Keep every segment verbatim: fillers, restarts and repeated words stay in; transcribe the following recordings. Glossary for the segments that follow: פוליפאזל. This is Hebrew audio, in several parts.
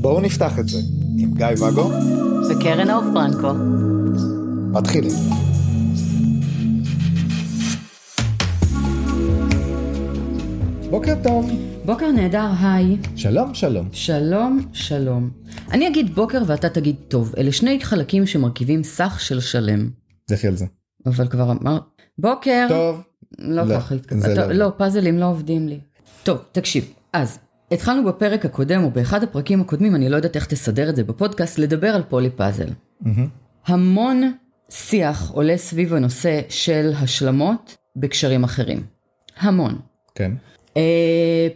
בואו נפתח את זה עם גיא ואגו וקרן אור פרנקו. מתחילים. בוקר טוב. בוקר נהדר, היי. שלום, שלום. שלום, שלום. אני אגיד בוקר ואתה תגיד טוב. אלה שני חלקים שמרכיבים סך של שלם. זכי על זה. אבל כבר אמר... בוקר. טוב. לא, לא ככה התקבל. לא, לא, פאזלים לא עובדים לי. טוב, תקשיב. אז, התחלנו בפרק הקודם, או באחד הפרקים הקודמים, אני לא יודעת איך תסדר את זה בפודקאסט, לדבר על פוליפאזל. Mm-hmm. המון שיח עולה סביב הנושא של השלמות בקשרים אחרים. המון. כן.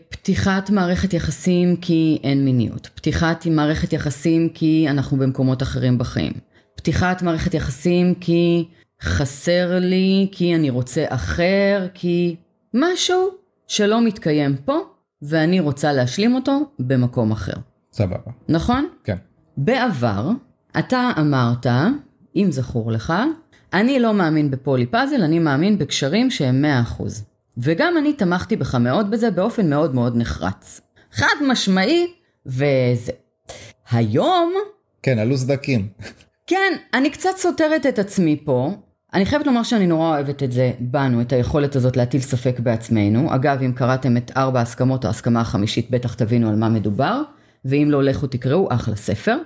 פתיחת מערכת יחסים כי אין מיניות, פתיחת מערכת יחסים כי אנחנו במקומות אחרים בחיים, פתיחת מערכת יחסים כי חסר לי, כי אני רוצה אחר, כי משהו שלא מתקיים פה ואני רוצה להשלים אותו במקום אחר. סבבה. נכון? כן. בעבר אתה אמרת, אם זכור לך, אני לא מאמין בפוליפאזל, אני מאמין בקשרים שהם מאה אחוז. וגם אני תמכתי בך מאוד בזה באופן מאוד מאוד נחרץ. חד משמעי, וזה. היום... כן, עלו סדקים. כן, אני קצת סותרת את עצמי פה. אני חייבת לומר שאני נורא אוהבת את זה, בנו, את היכולת הזאת להטיל ספק בעצמנו. אגב, אם קראתם את ארבע הסכמות, ההסכמה החמישית, בטח תבינו על מה מדובר, ואם לא לכו תקראו, אחלה ספר.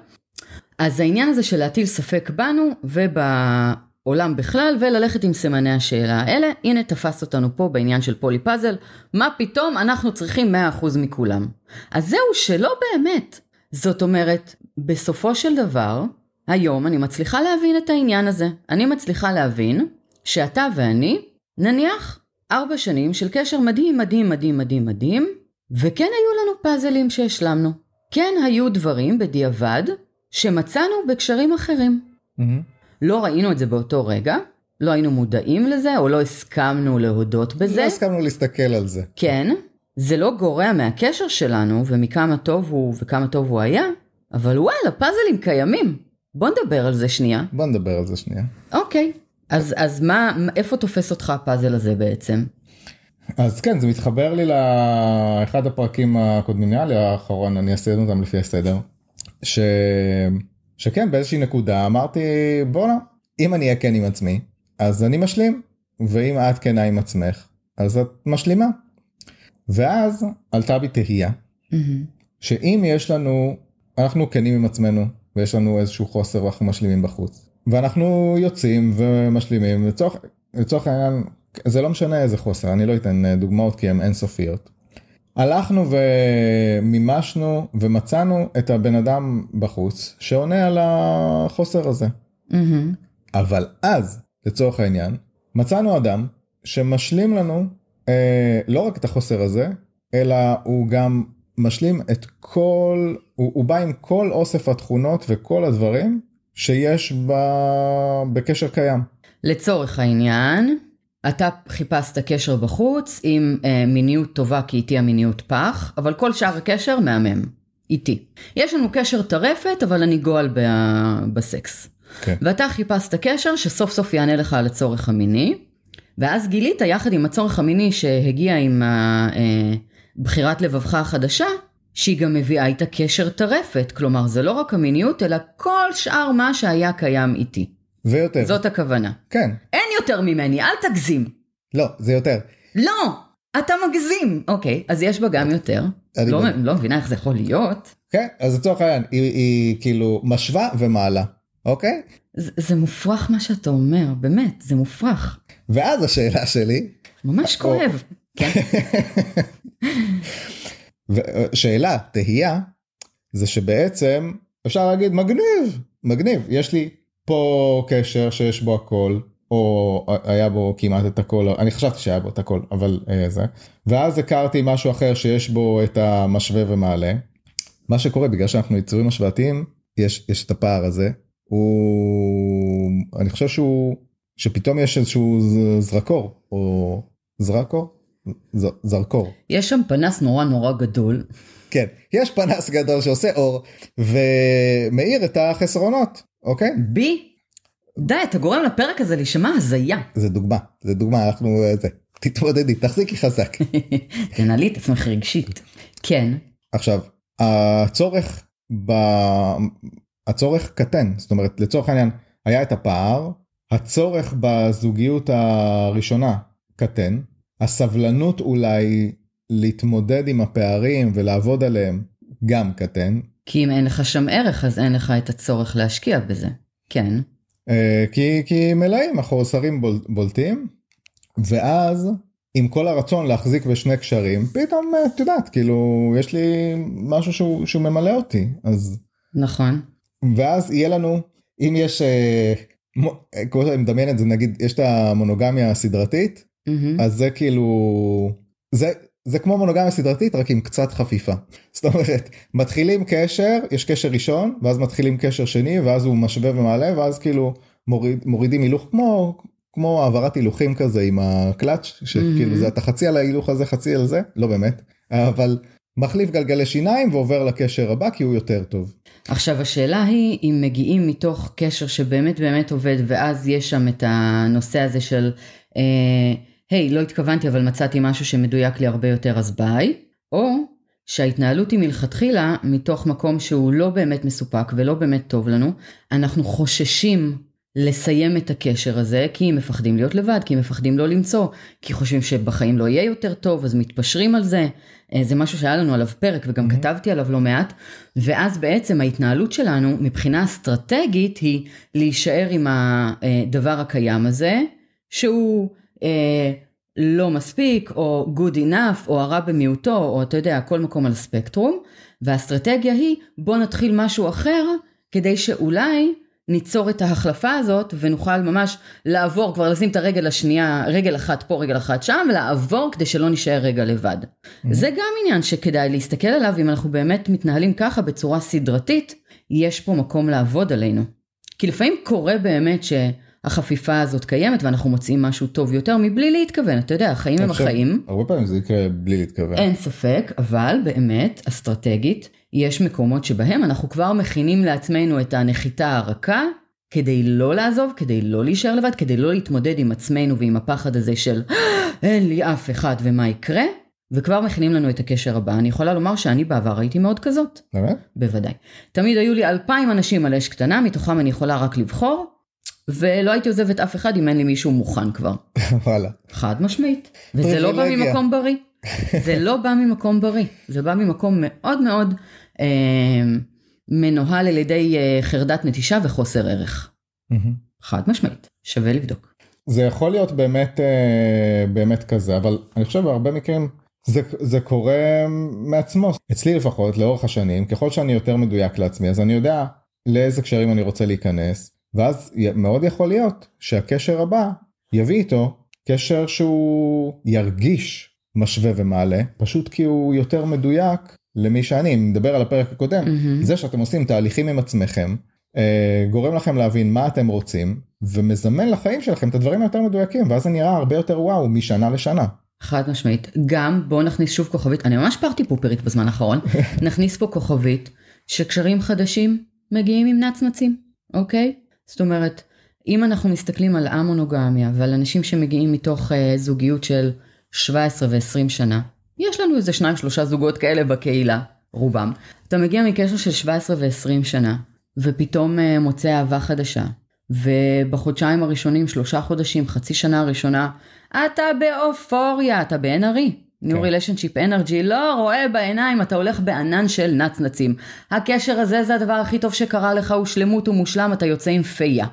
אז העניין הזה של להטיל ספק בנו, ובא... עולם בכלל, וללכת עם סימני השאלה האלה. הנה תפס אותנו פה בעניין של פוליפאזל, מה פתאום אנחנו צריכים מאה אחוז מכולם. אז זהו שלא באמת. זאת אומרת, בסופו של דבר, היום אני מצליחה להבין את העניין הזה. אני מצליחה להבין שאתה ואני נניח ארבע שנים של קשר מדהים, מדהים, מדהים, מדהים, מדהים, וכן היו לנו פאזלים שהשלמנו. כן היו דברים בדיעבד שמצאנו בקשרים אחרים. Mm-hmm. לא ראינו את זה באותו רגע, לא היינו מודעים לזה, או לא הסכמנו להודות בזה. לא הסכמנו להסתכל על זה. כן, זה לא גורע מהקשר שלנו, ומכמה טוב הוא, וכמה טוב הוא היה, אבל וואלה, פאזלים קיימים. בוא נדבר על זה שנייה. בוא נדבר על זה שנייה. אוקיי, אז, אז מה, איפה תופס אותך הפאזל הזה בעצם? אז כן, זה מתחבר לי לאחד הפרקים הקודמיניאלי האחרון, אני אסדר אותם לפי הסדר, ש... שכן, באיזושהי נקודה אמרתי, בוא נה, אם אני אהיה כן עם עצמי, אז אני משלים, ואם את כנה עם עצמך, אז את משלימה. ואז עלתה בי תהייה, mm-hmm. שאם יש לנו, אנחנו כנים עם עצמנו, ויש לנו איזשהו חוסר, ואנחנו משלימים בחוץ. ואנחנו יוצאים ומשלימים, לצורך, לצורך העניין, זה לא משנה איזה חוסר, אני לא אתן דוגמאות, כי הן אינסופיות. הלכנו ומימשנו ומצאנו את הבן אדם בחוץ שעונה על החוסר הזה. Mm-hmm. אבל אז, לצורך העניין, מצאנו אדם שמשלים לנו אה, לא רק את החוסר הזה, אלא הוא גם משלים את כל, הוא, הוא בא עם כל אוסף התכונות וכל הדברים שיש ב, בקשר קיים. לצורך העניין... אתה חיפשת קשר בחוץ עם אה, מיניות טובה כי איתי המיניות פח, אבל כל שאר הקשר מהמם, איתי. יש לנו קשר טרפת, אבל אני גועל ב... בסקס. Okay. ואתה חיפשת קשר שסוף סוף יענה לך על הצורך המיני, ואז גילית יחד עם הצורך המיני שהגיע עם ה... אה, בחירת לבבך החדשה, שהיא גם מביאה איתה קשר טרפת, כלומר זה לא רק המיניות, אלא כל שאר מה שהיה קיים איתי. ויותר. זאת הכוונה. כן. אין יותר ממני, אל תגזים. לא, זה יותר. לא, אתה מגזים. אוקיי, אז יש בה גם יותר. לא, ב... לא מבינה איך זה יכול להיות. כן, אז לצורך העניין, היא, היא, היא כאילו משווה ומעלה, אוקיי? זה, זה מופרך מה שאתה אומר, באמת, זה מופרך. ואז השאלה שלי... ממש או... כואב. כן. שאלה, תהייה, זה שבעצם, אפשר להגיד, מגניב, מגניב, יש לי... פה קשר שיש בו הכל, או היה בו כמעט את הכל, אני חשבתי שהיה בו את הכל, אבל זה. ואז הכרתי משהו אחר שיש בו את המשווה ומעלה. מה שקורה, בגלל שאנחנו יצורים השוואתיים, יש, יש את הפער הזה. הוא, אני חושב שהוא, שפתאום יש איזשהו זרקור, או זרקור? ז, זרקור. יש שם פנס נורא נורא גדול. כן, יש פנס גדול שעושה אור, ומאיר את החסרונות. אוקיי? בי? די, אתה גורם לפרק הזה להישמע הזיה. זה דוגמה, זה דוגמה, אנחנו... זה. תתמודדי, תחזיקי חזק. תנהלי את עצמך רגשית. כן. עכשיו, הצורך ב... הצורך קטן, זאת אומרת, לצורך העניין, היה את הפער, הצורך בזוגיות הראשונה קטן, הסבלנות אולי להתמודד עם הפערים ולעבוד עליהם גם קטן. כי אם אין לך שם ערך, אז אין לך את הצורך להשקיע בזה. כן. כי, כי מלאים, החוסרים בול, בולטים, ואז עם כל הרצון להחזיק בשני קשרים, פתאום, את יודעת, כאילו, יש לי משהו שהוא, שהוא ממלא אותי, אז... נכון. ואז יהיה לנו, אם יש, כמו שאני מדמיין את זה, נגיד, יש את המונוגמיה הסדרתית, mm-hmm. אז זה כאילו, זה, זה כמו מונוגמיה סדרתית, רק עם קצת חפיפה. זאת אומרת, מתחילים קשר, יש קשר ראשון, ואז מתחילים קשר שני, ואז הוא משווה ומעלה, ואז כאילו מוריד, מורידים הילוך כמו... כמו העברת הילוכים כזה עם הקלאץ', שכאילו זה, אתה חצי על ההילוך הזה, חצי על זה, לא באמת, אבל מחליף גלגלי שיניים ועובר לקשר הבא, כי הוא יותר טוב. עכשיו השאלה היא, אם מגיעים מתוך קשר שבאמת באמת עובד, ואז יש שם את הנושא הזה של, היי, לא התכוונתי, אבל מצאתי משהו שמדויק לי הרבה יותר, אז ביי, או שההתנהלות היא מלכתחילה, מתוך מקום שהוא לא באמת מסופק, ולא באמת טוב לנו, אנחנו חוששים לסיים את הקשר הזה, כי מפחדים להיות לבד, כי מפחדים לא למצוא, כי חושבים שבחיים לא יהיה יותר טוב, אז מתפשרים על זה. זה משהו שהיה לנו עליו פרק, וגם mm-hmm. כתבתי עליו לא מעט, ואז בעצם ההתנהלות שלנו, מבחינה אסטרטגית, היא להישאר עם הדבר הקיים הזה, שהוא אה, לא מספיק, או good enough, או הרע במיעוטו, או אתה יודע, כל מקום על הספקטרום, והאסטרטגיה היא, בוא נתחיל משהו אחר, כדי שאולי, ניצור את ההחלפה הזאת, ונוכל ממש לעבור, כבר לשים את הרגל השנייה, רגל אחת פה, רגל אחת שם, ולעבור כדי שלא נשאר רגע לבד. Mm-hmm. זה גם עניין שכדאי להסתכל עליו, אם אנחנו באמת מתנהלים ככה בצורה סדרתית, יש פה מקום לעבוד עלינו. כי לפעמים קורה באמת שהחפיפה הזאת קיימת, ואנחנו מוצאים משהו טוב יותר מבלי להתכוון. אתה יודע, החיים הם החיים. הרבה פעמים זה יקרה בלי להתכוון. אין ספק, אבל באמת, אסטרטגית, יש מקומות שבהם אנחנו כבר מכינים לעצמנו את הנחיתה הרכה, כדי לא לעזוב, כדי לא להישאר לבד, כדי לא להתמודד עם עצמנו ועם הפחד הזה של אין לי אף אחד ומה יקרה, וכבר מכינים לנו את הקשר הבא. אני יכולה לומר שאני בעבר הייתי מאוד כזאת. באמת? בוודאי. תמיד היו לי אלפיים אנשים על אש קטנה, מתוכם אני יכולה רק לבחור, ולא הייתי עוזבת אף אחד אם אין לי מישהו מוכן כבר. וואלה. חד משמעית. וזה לא בא ממקום בריא. זה לא בא ממקום בריא, זה בא ממקום מאוד מאוד אה, מנוהל על ידי אה, חרדת נטישה וחוסר ערך. Mm-hmm. חד משמעית, שווה לבדוק. זה יכול להיות באמת, אה, באמת כזה, אבל אני חושב בהרבה מקרים זה, זה קורה מעצמו. אצלי לפחות, לאורך השנים, ככל שאני יותר מדויק לעצמי, אז אני יודע לאיזה קשרים אני רוצה להיכנס, ואז מאוד יכול להיות שהקשר הבא יביא איתו קשר שהוא ירגיש משווה ומעלה, פשוט כי הוא יותר מדויק למי שאני, מדבר על הפרק הקודם, mm-hmm. זה שאתם עושים תהליכים עם עצמכם, גורם לכם להבין מה אתם רוצים, ומזמן לחיים שלכם את הדברים היותר מדויקים, ואז זה נראה הרבה יותר וואו, משנה לשנה. חד משמעית, גם בואו נכניס שוב כוכבית, אני ממש פרטי פופרית בזמן האחרון, נכניס פה כוכבית, שקשרים חדשים מגיעים עם נצנצים, אוקיי? זאת אומרת, אם אנחנו מסתכלים על המונוגמיה, ועל אנשים שמגיעים מתוך אה, זוגיות של שבע עשרה ו-עשרים שנה, יש לנו איזה שניים, שלושה זוגות כאלה בקהילה, רובם. אתה מגיע מקשר של שבע עשרה ו-עשרים שנה, ופתאום מוצא אהבה חדשה, ובחודשיים הראשונים, שלושה חודשים, חצי שנה הראשונה, אתה באופוריה, אתה ב-אן אר אי, New Relationship Energy, לא רואה בעיניים, אתה הולך בענן של נצנצים. הקשר הזה זה הדבר הכי טוב שקרה לך, הוא שלמות ומושלם, אתה יוצא עם פייה.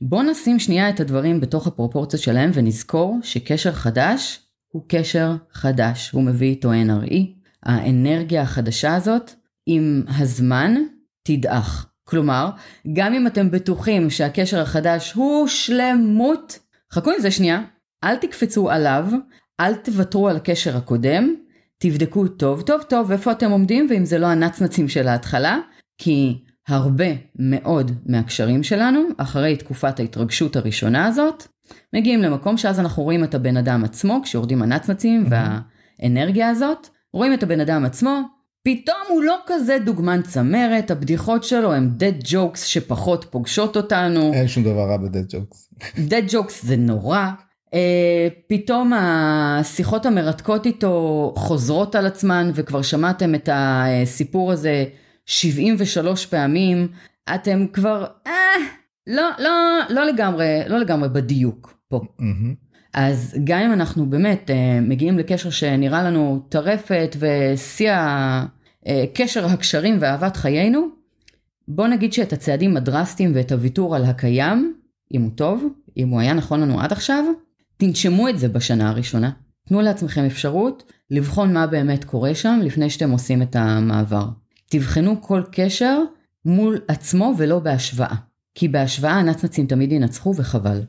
בוא נשים שנייה את הדברים בתוך הפרופורציות שלהם, ונזכור שקשר חדש, הוא קשר חדש, הוא מביא איתו אן אר אי, האנרגיה החדשה הזאת, עם הזמן תדעך, כלומר, גם אם אתם בטוחים שהקשר החדש הוא שלמות, חכו עם זה שנייה, אל תקפצו עליו, אל תוותרו על הקשר הקודם, תבדקו טוב טוב טוב איפה אתם עומדים, ואם זה לא הנצנצים של ההתחלה, כי הרבה מאוד מהקשרים שלנו, אחרי תקופת ההתרגשות הראשונה הזאת, מגיעים למקום שאז אנחנו רואים את הבן אדם עצמו, כשיורדים הנצנצים והאנרגיה הזאת, רואים את הבן אדם עצמו, פתאום הוא לא כזה דוגמן צמרת, הבדיחות שלו הם dead jokes שפחות פוגשות אותנו. אין שום דבר רע ב-dead jokes. dead jokes זה נורא, פתאום השיחות המרתקות איתו חוזרות על עצמן, וכבר שמעתם את הסיפור הזה שבעים ושלוש פעמים, אתם כבר, אה, לא, לא, לא לגמרי, לא לגמרי בדיוק פה. אז גם אם אנחנו באמת מגיעים לקשר שנראה לנו טרפת ושיא קשר הקשרים ואהבת חיינו, בוא נגיד שאת הצעדים הדרסטיים ואת הוויתור על הקיים, אם הוא טוב, אם הוא היה נכון לנו עד עכשיו, תנשמו את זה בשנה הראשונה. תנו לעצמכם אפשרות לבחון מה באמת קורה שם לפני שאתם עושים את המעבר. תבחנו כל קשר מול עצמו ולא בהשוואה. כי בהשוואה הנצנצים תמיד ינצחו וחבל.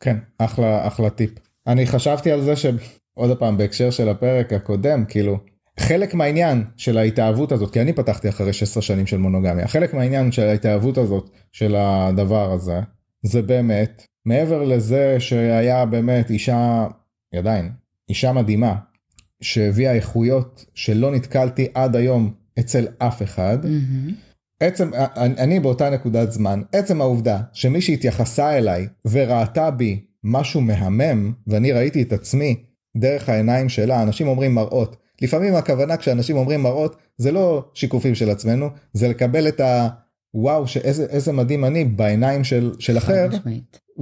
כן, אחלה, אחלה טיפ. אני חשבתי על זה שעוד פעם בהקשר של הפרק הקודם, כאילו, חלק מהעניין של ההתאהבות הזאת, כי אני פתחתי אחרי שש עשרה שנים של מונוגמיה, חלק מהעניין של ההתאהבות הזאת, של הדבר הזה, זה באמת, מעבר לזה שהיה באמת אישה, עדיין, אישה מדהימה, שהביאה איכויות שלא נתקלתי עד היום אצל אף אחד, mm-hmm. עצם, אני באותה נקודת זמן, עצם העובדה שמי שהתייחסה אליי וראתה בי משהו מהמם, ואני ראיתי את עצמי דרך העיניים שלה, אנשים אומרים מראות, לפעמים הכוונה כשאנשים אומרים מראות, זה לא שיקופים של עצמנו, זה לקבל את ה... וואו, שאיזה, איזה מדהים אני בעיניים של, של אחר,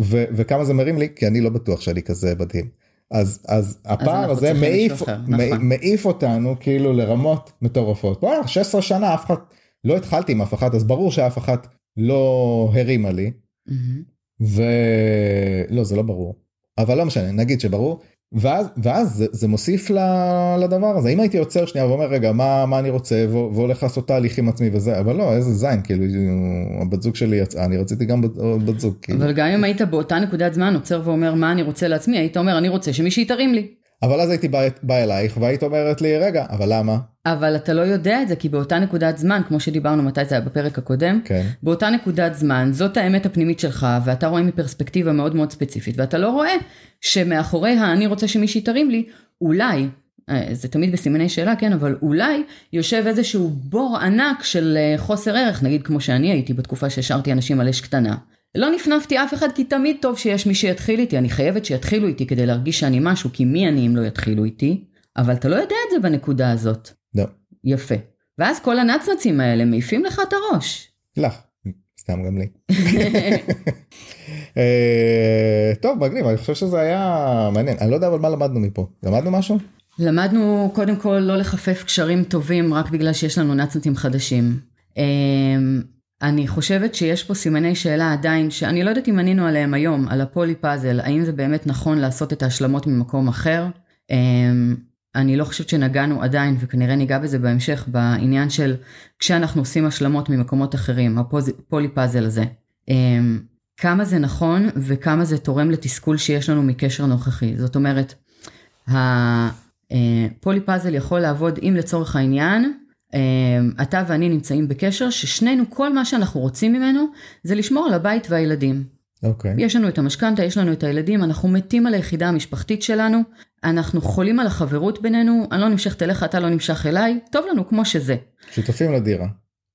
ו, וכמה זה מרים לי, כי אני לא בטוח שאני כזה מדהים. אז, אז הפער הזה מעיף, נכון. מעיף אותנו כאילו לרמות מטורפות. בוא, שש עשרה שנה אף אחד, לא התחלתי עם אף אחת, אז ברור שאף אחת לא הרימה לי, mm-hmm. ולא, זה לא ברור. אבל לא משנה, נגיד שברור, ואז, ואז זה, זה מוסיף לדבר הזה. אם הייתי יוצר שנייה ואומר, רגע, מה, מה אני רוצה, והולך לעשות תהליך עם עצמי וזה, אבל לא, איזה זין, כאילו, הבת זוג שלי יצאה, אני רציתי גם בת זוג. כאילו. אבל גם אם היית באותה נקודת זמן, עוצר ואומר, מה אני רוצה לעצמי, היית אומר, אני רוצה שמישהי תרים לי. אבל אז הייתי בא, בא אלייך, והיית אומרת לי, רגע, אבל למה? אבל אתה לא יודע את זה, כי באותה נקודת זמן, כמו שדיברנו מתי זה היה בפרק הקודם, כן. באותה נקודת זמן, זאת האמת הפנימית שלך, ואתה רואה מפרספקטיבה מאוד מאוד ספציפית, ואתה לא רואה שמאחוריה, אני רוצה שמישהי תרים לי, אולי, זה תמיד בסימני שאלה, כן, אבל אולי יושב איזשהו בור ענק של חוסר ערך, נגיד כמו שאני הייתי בתקופה ששרתי אנשים על אש קטנה. לא נפנפתי אף אחד, כי תמיד טוב שיש מי שיתחיל איתי, אני חייבת שיתחילו איתי כדי להרגיש שאני משהו, כי מי אני אם לא יתחילו איתי, אבל אתה לא יודע את זה בנקודה הזאת. לא. יפה. ואז כל הנצנצים האלה מעיפים לך את הראש. לא, סתם גם לי. טוב, מגניב, אני חושב שזה היה מעניין, אני לא יודע אבל מה למדנו מפה, למדנו משהו? למדנו קודם כל לא לחפף קשרים טובים, רק בגלל שיש לנו נצנצים חדשים. אני חושבת שיש פה סימני שאלה עדיין, שאני לא יודעת אם ענינו עליהם היום, על הפוליפאזל, האם זה באמת נכון לעשות את ההשלמות ממקום אחר? אני לא חושבת שנגענו עדיין, וכנראה ניגע בזה בהמשך, בעניין של כשאנחנו עושים השלמות ממקומות אחרים, הפוליפאזל הזה. כמה זה נכון, וכמה זה תורם לתסכול שיש לנו מקשר נוכחי. זאת אומרת, הפוליפאזל יכול לעבוד אם לצורך העניין, אתה ואני נמצאים בקשר ששנינו כל מה שאנחנו רוצים ממנו זה לשמור על הבית והילדים. אוקיי. יש לנו את המשכנתה, יש לנו את הילדים, אנחנו מתים על היחידה המשפחתית שלנו, אנחנו חולים על החברות בינינו, אני לא נמשכת אליך, אתה לא נמשך אליי, טוב לנו כמו שזה. שותפים לדירה.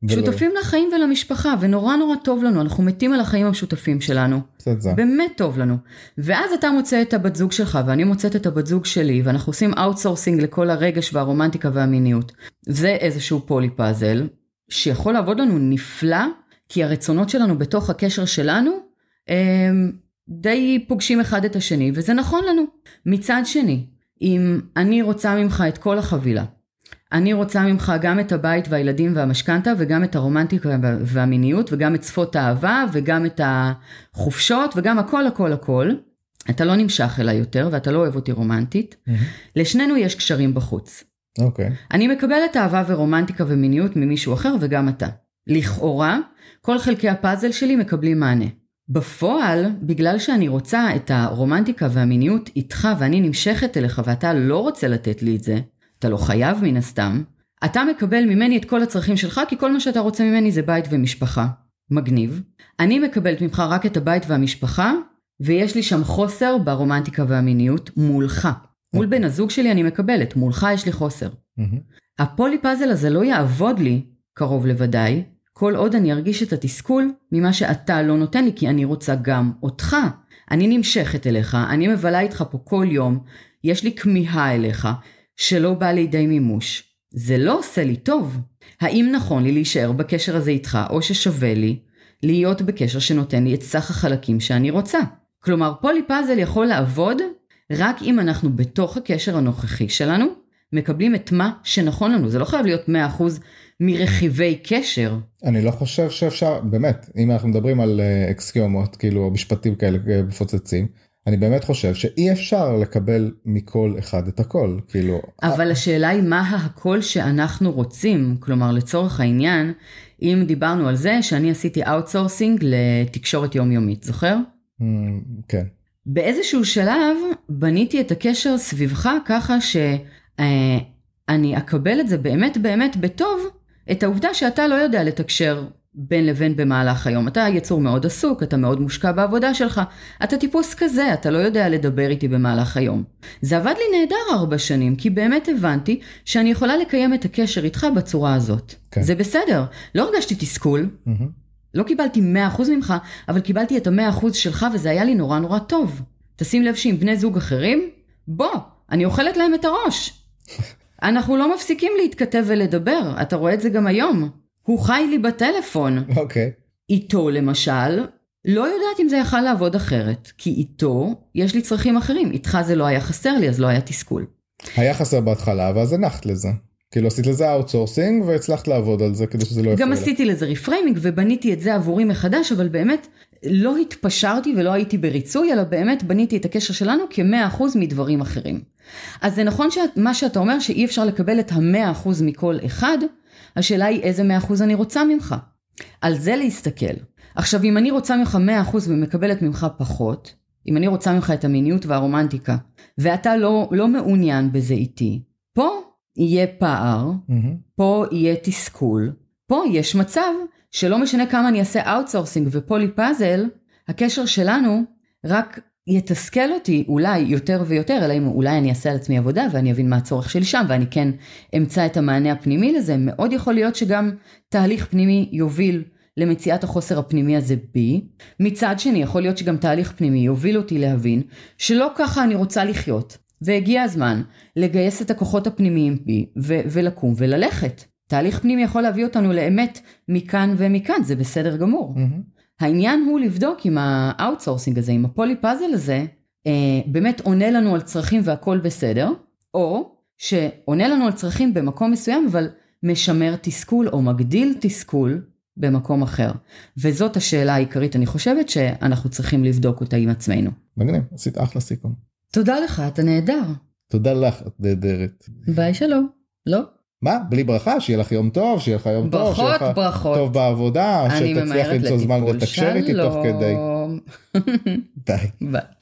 שותפים לחיים ולמשפחה, ונורא נורא טוב לנו, אנחנו מתים על החיים המשותפים שלנו. באמת טוב לנו. ואז אתה מוצא את הבת זוג שלך, ואני מוצאת את הבת זוג שלי, ואנחנו עושים אאוטסורסינג לכל הרגש והרומנטיקה והמיניות. זה איזשהו פוליפאזל, שיכול לעבוד לנו נפלא, כי הרצונות שלנו בתוך הקשר שלנו, די פוגשים אחד את השני, וזה נכון לנו. מצד שני, אם אני רוצה ממך את כל החבילה, אני רוצה ממך גם את הבית והילדים והמשכנתה, וגם את הרומנטיקה והמיניות, וגם את שפות האהבה, וגם את החופשות, וגם הכל, הכל, הכל. אתה לא נמשך אליי יותר, ואתה לא אוהב אותי רומנטית. Mm-hmm. לשנינו יש קשרים בחוץ. אוקיי. Okay. אני מקבלת אהבה ורומנטיקה ומיניות ממישהו אחר, וגם אתה. לכאורה, כל חלקי הפאזל שלי מקבלים מענה. בפועל, בגלל שאני רוצה את הרומנטיקה והמיניות איתך, ואני נמשכת אליך, ואתה לא רוצה לתת לי את זה, אתה לא חייב מן הסתם, אתה מקבל ממני את כל הצרכים שלך, כי כל מה שאתה רוצה ממני זה בית ומשפחה. מגניב. אני מקבלת ממך רק את הבית והמשפחה, ויש לי שם חוסר ברומנטיקה והמיניות מולך. מול בן הזוג שלי אני מקבלת, מולך יש לי חוסר. הפוליפאזל הזה לא יעבוד לי, קרוב לוודאי, כל עוד אני ארגיש את התסכול ממה שאתה לא נותן לי, כי אני רוצה גם אותך. אני נמשכת אליך, אני מבלה איתך פה כל יום, יש לי כמיהה אליך, שלא בא לידי מימוש. זה לא עושה לי טוב. האם נכון לי להישאר בקשר הזה איתך, או ששווה לי להיות בקשר שנותן לי את סך החלקים שאני רוצה? כלומר, פוליפאזל יכול לעבוד רק אם אנחנו בתוך הקשר הנוכחי שלנו, מקבלים את מה שנכון לנו. זה לא חייב להיות מאה אחוז מרכיבי קשר. אני לא חושב שאפשר, באמת, אם אנחנו מדברים על אקסיומות, כאילו, או משפטים כאלה מפוצצים, אני באמת חושב שאי אפשר לקבל מכל אחד את הכל, כאילו. אבל השאלה היא מה הכל שאנחנו רוצים, כלומר לצורך העניין, אם דיברנו על זה שאני עשיתי אאוטסורסינג לתקשורת יומיומית, זוכר? כן. באיזשהו שלב בניתי את הקשר סביבך ככה שאני אקבל את זה באמת באמת בטוב, את העובדה שאתה לא יודע לתקשר בין לבין במהלך היום. אתה יצור מאוד עסוק, אתה מאוד מושקע בעבודה שלך, אתה טיפוס כזה, אתה לא יודע לדבר איתי במהלך היום. זה עבד לי נהדר ארבע שנים, כי באמת הבנתי שאני יכולה לקיים את הקשר איתך בצורה הזאת. כן. זה בסדר. לא הרגשתי תסכול, mm-hmm. לא קיבלתי מאה אחוז ממך, אבל קיבלתי את ה-מאה אחוז שלך, וזה היה לי נורא נורא טוב. תשים לב שעם בני זוג אחרים, בוא, אני אוכלת להם את הראש. אנחנו לא מפסיקים להתכתב ולדבר, אתה רואה את זה גם היום. הוא חי לי בטלפון. אוקיי. Okay. איתו למשל, לא יודעת אם זה יכל לעבוד אחרת, כי איתו יש לי צרכים אחרים. איתך זה לא היה חסר לי, אז לא היה תסכול. היה חסר בהתחלה, ואז הנחת לזה. כאילו עשית לזה אאוטסורסינג, והצלחת לעבוד על זה כדי שזה לא יפריע. גם עשיתי לזה ריפריימינג, ובניתי את זה עבורי מחדש, אבל באמת לא התפשרתי ולא הייתי בריצוי, אלא באמת בניתי את הקשר שלנו כ-מאה אחוז מדברים אחרים. אז זה נכון שמה שאתה אומר, שאי אפשר לקבל את ה-מאה אחוז מכל אחד, השאלה היא איזה מאה אחוז אני רוצה ממך. על זה להסתכל. עכשיו, אם אני רוצה ממך מאה אחוז ומקבלת ממך פחות, אם אני רוצה ממך את המיניות והרומנטיקה, ואתה לא, לא מעוניין בזה איתי, פה יהיה פער, mm-hmm. פה יהיה תסכול, פה יש מצב שלא משנה כמה אני אעשה אאוטסורסינג ופוליפאזל, הקשר שלנו רק יתסכל אותי אולי יותר ויותר, אלא אם אולי אני אעשה על עצמי עבודה ואני אבין מה הצורך שלי שם, ואני כן אמצא את המענה הפנימי לזה. מאוד יכול להיות שגם תהליך פנימי יוביל למציאת החוסר הפנימי הזה בי. מצד שני, יכול להיות שגם תהליך פנימי יוביל אותי להבין שלא ככה אני רוצה לחיות. והגיע הזמן לגייס את הכוחות הפנימיים בי ו- ולקום וללכת. תהליך פנימי יכול להביא אותנו לאמת מכאן ומכאן, זה בסדר גמור. Mm-hmm. העניין הוא לבדוק אם האאוטסורסינג הזה, אם הפוליפאזל הזה, אה, באמת עונה לנו על צרכים והכל בסדר, או שעונה לנו על צרכים במקום מסוים, אבל משמר תסכול או מגדיל תסכול במקום אחר. וזאת השאלה העיקרית, אני חושבת שאנחנו צריכים לבדוק אותה עם עצמנו. מגניב, עשית אחלה סיכום. תודה לך, אתה נהדר. תודה לך, את נהדרת. ביי שלום, לא? מה? בלי ברכה? שיהיה לך יום טוב, שיהיה לך יום ברכות, טוב, שיהיה לך ברכות. טוב בעבודה, שתצליח למצוא זמן לתקשר איתי תוך כדי. די. ביי.